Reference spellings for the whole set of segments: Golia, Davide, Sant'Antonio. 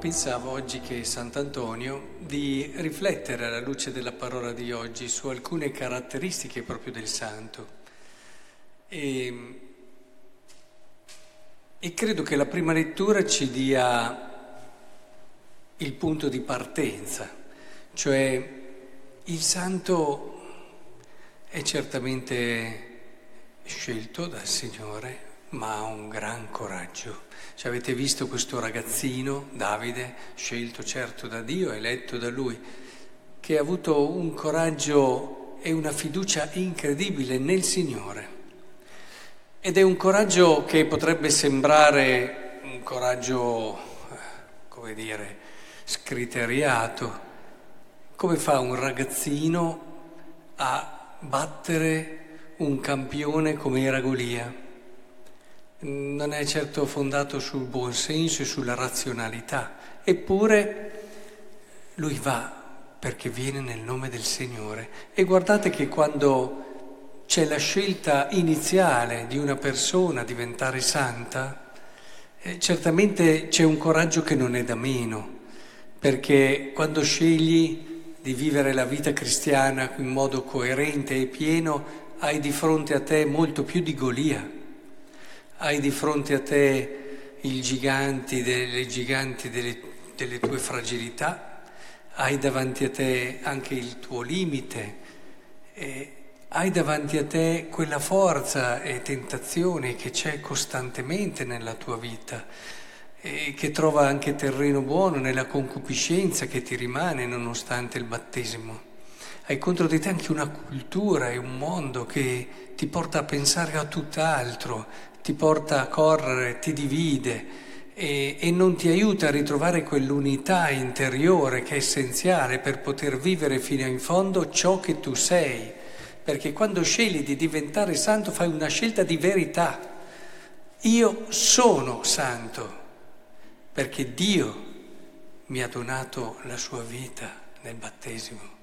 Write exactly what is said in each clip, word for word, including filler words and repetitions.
Pensavo oggi che Sant'Antonio di riflettere alla luce della parola di oggi su alcune caratteristiche proprio del santo e, e credo che la prima lettura ci dia il punto di partenza, cioè il santo è certamente scelto dal Signore, ma ha un gran coraggio. Cioè, avete visto questo ragazzino, Davide, scelto certo da Dio, eletto da Lui, che ha avuto un coraggio e una fiducia incredibile nel Signore. Ed è un coraggio che potrebbe sembrare un coraggio, come dire, scriteriato. Come fa un ragazzino a battere un campione come era Golia? Non è certo fondato sul buon senso e sulla razionalità, eppure lui va perché viene nel nome del Signore. E guardate che quando c'è la scelta iniziale di una persona a diventare santa, eh, certamente c'è un coraggio che non è da meno, perché quando scegli di vivere la vita cristiana in modo coerente e pieno, hai di fronte a te molto più di Golia. Hai di fronte a te i giganti delle, giganti delle, delle tue fragilità, hai davanti a te anche il tuo limite, e hai davanti a te quella forza e tentazione che c'è costantemente nella tua vita e che trova anche terreno buono nella concupiscenza che ti rimane nonostante il battesimo. Hai contro di te anche una cultura e un mondo che ti porta a pensare a tutt'altro, ti porta a correre, ti divide e, e non ti aiuta a ritrovare quell'unità interiore che è essenziale per poter vivere fino in fondo ciò che tu sei, perché quando scegli di diventare santo fai una scelta di verità. Io sono santo perché Dio mi ha donato la sua vita nel battesimo,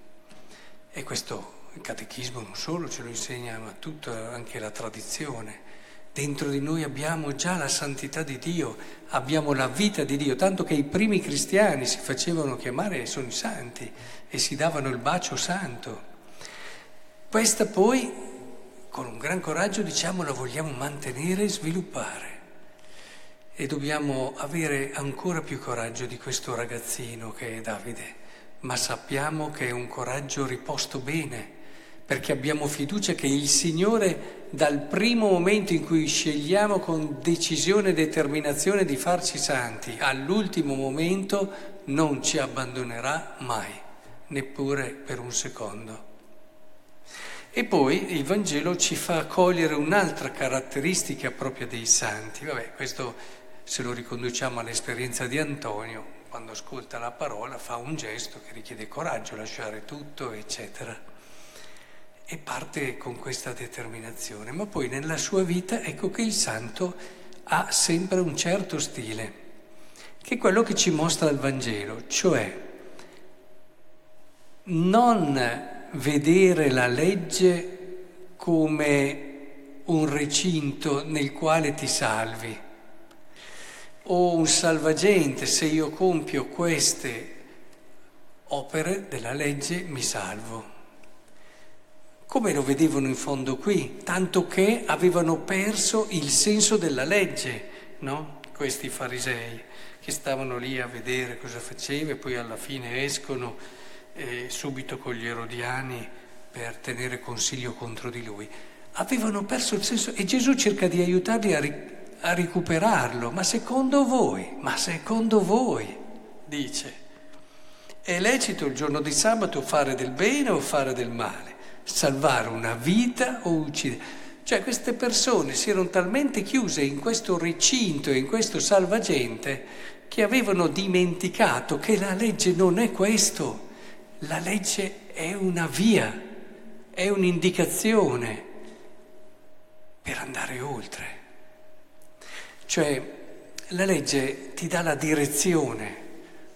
e questo il catechismo non solo ce lo insegna, ma tutto anche la tradizione. Dentro di noi abbiamo già la santità di Dio, abbiamo la vita di Dio, tanto che i primi cristiani si facevano chiamare, sono i santi, e si davano il bacio santo. Questa poi, con un gran coraggio, diciamo, la vogliamo mantenere e sviluppare. E dobbiamo avere ancora più coraggio di questo ragazzino che è Davide, ma sappiamo che è un coraggio riposto bene, perché abbiamo fiducia che il Signore, dal primo momento in cui scegliamo con decisione e determinazione di farci santi, all'ultimo momento non ci abbandonerà mai, neppure per un secondo. E poi il Vangelo ci fa cogliere un'altra caratteristica propria dei santi. Vabbè, questo se lo riconduciamo all'esperienza di Antonio, quando ascolta la parola fa un gesto che richiede coraggio, lasciare tutto, eccetera. E parte con questa determinazione, ma poi nella sua vita ecco che il santo ha sempre un certo stile, che è quello che ci mostra il Vangelo, cioè non vedere la legge come un recinto nel quale ti salvi, o un salvagente: se io compio queste opere della legge mi salvo. Come lo vedevano in fondo qui, tanto che avevano perso il senso della legge, no? Questi farisei che stavano lì a vedere cosa faceva e poi alla fine escono eh, subito con gli erodiani per tenere consiglio contro di lui. Avevano perso il senso e Gesù cerca di aiutarli a, ri- a recuperarlo. Ma secondo voi, ma secondo voi, dice, è lecito il giorno di sabato fare del bene o fare del male? Salvare una vita o uccidere? Cioè, queste persone si erano talmente chiuse in questo recinto e in questo salvagente che avevano dimenticato che la legge non è questo. La legge è una via, è un'indicazione per andare oltre. Cioè, la legge ti dà la direzione,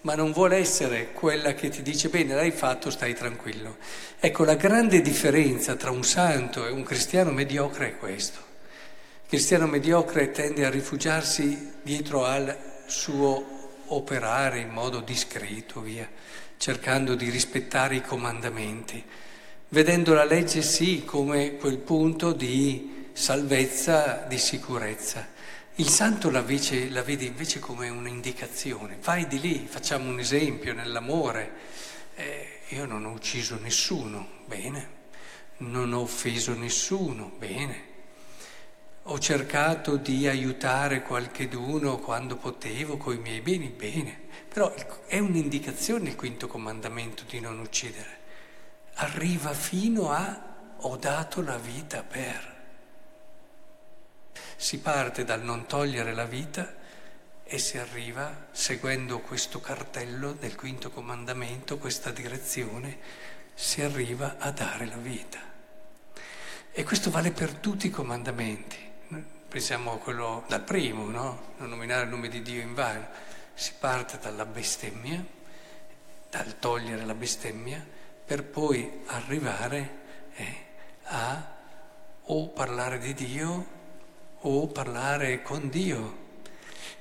ma non vuole essere quella che ti dice bene, l'hai fatto, stai tranquillo. Ecco, la grande differenza tra un santo e un cristiano mediocre è questo. Il cristiano mediocre tende a rifugiarsi dietro al suo operare in modo discreto, via, cercando di rispettare i comandamenti, vedendo la legge sì come quel punto di salvezza, di sicurezza. Il santo la, vice, la vede invece come un'indicazione, vai di lì, facciamo un esempio nell'amore, eh, io non ho ucciso nessuno, bene, non ho offeso nessuno, bene, ho cercato di aiutare qualcheduno quando potevo coi miei beni, bene, però è un'indicazione il quinto comandamento di non uccidere, arriva fino a ho dato la vita per. Si parte dal non togliere la vita e si arriva, seguendo questo cartello del quinto comandamento, questa direzione, si arriva a dare la vita. E questo vale per tutti i comandamenti. Pensiamo a quello dal primo, no? Non nominare il nome di Dio in vano. Si parte dalla bestemmia, dal togliere la bestemmia, per poi arrivare eh, a o parlare di Dio o parlare con Dio,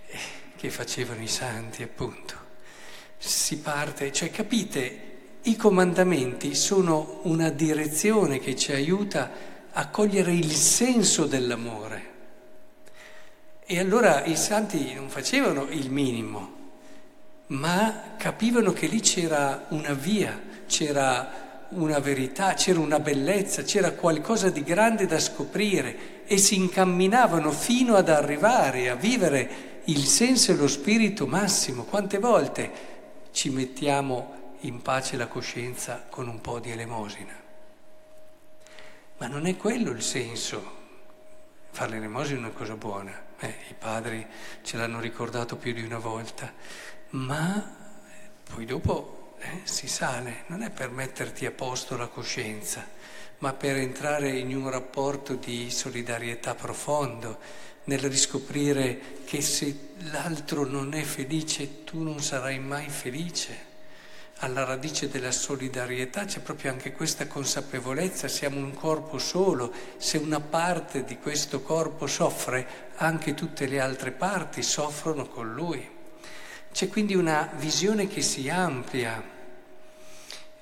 eh, che facevano i santi, appunto. Si parte, cioè capite, i comandamenti sono una direzione che ci aiuta a cogliere il senso dell'amore. E allora i santi non facevano il minimo, ma capivano che lì c'era una via, c'era una verità, c'era una bellezza, c'era qualcosa di grande da scoprire e si incamminavano fino ad arrivare a vivere il senso e lo spirito massimo. Quante volte ci mettiamo in pace la coscienza con un po' di elemosina? Ma non è quello il senso. Fare l'elemosina è una cosa buona, eh, i padri ce l'hanno ricordato più di una volta, ma poi dopo eh, si sale, non è per metterti a posto la coscienza, ma per entrare in un rapporto di solidarietà profondo, nel riscoprire che se l'altro non è felice tu non sarai mai felice. Alla radice della solidarietà c'è proprio anche questa consapevolezza, siamo un corpo solo, se una parte di questo corpo soffre, anche tutte le altre parti soffrono con lui. C'è quindi una visione che si amplia,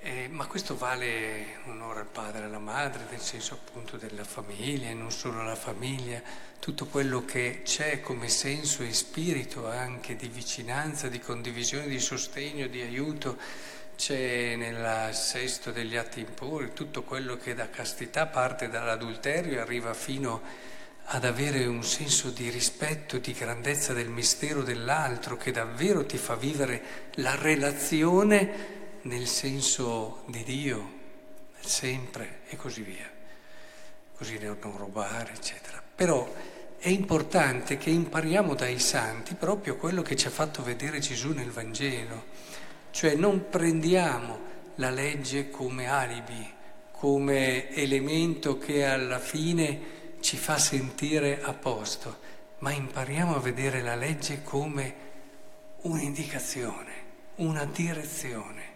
eh, ma questo vale onore al padre e alla madre, nel senso appunto della famiglia, e non solo la famiglia, tutto quello che c'è come senso e spirito anche di vicinanza, di condivisione, di sostegno, di aiuto, c'è nel sesto degli atti impuri, tutto quello che da castità parte dall'adulterio e arriva fino ad avere un senso di rispetto, di grandezza del mistero dell'altro, che davvero ti fa vivere la relazione nel senso di Dio, sempre, e così via. Così non rubare, eccetera. Però è importante che impariamo dai santi proprio quello che ci ha fatto vedere Gesù nel Vangelo, cioè non prendiamo la legge come alibi, come elemento che alla fine ci fa sentire a posto, ma impariamo a vedere la legge come un'indicazione, una direzione.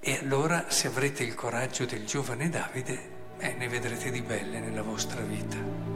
E allora, se avrete il coraggio del giovane Davide, eh, ne vedrete di belle nella vostra vita.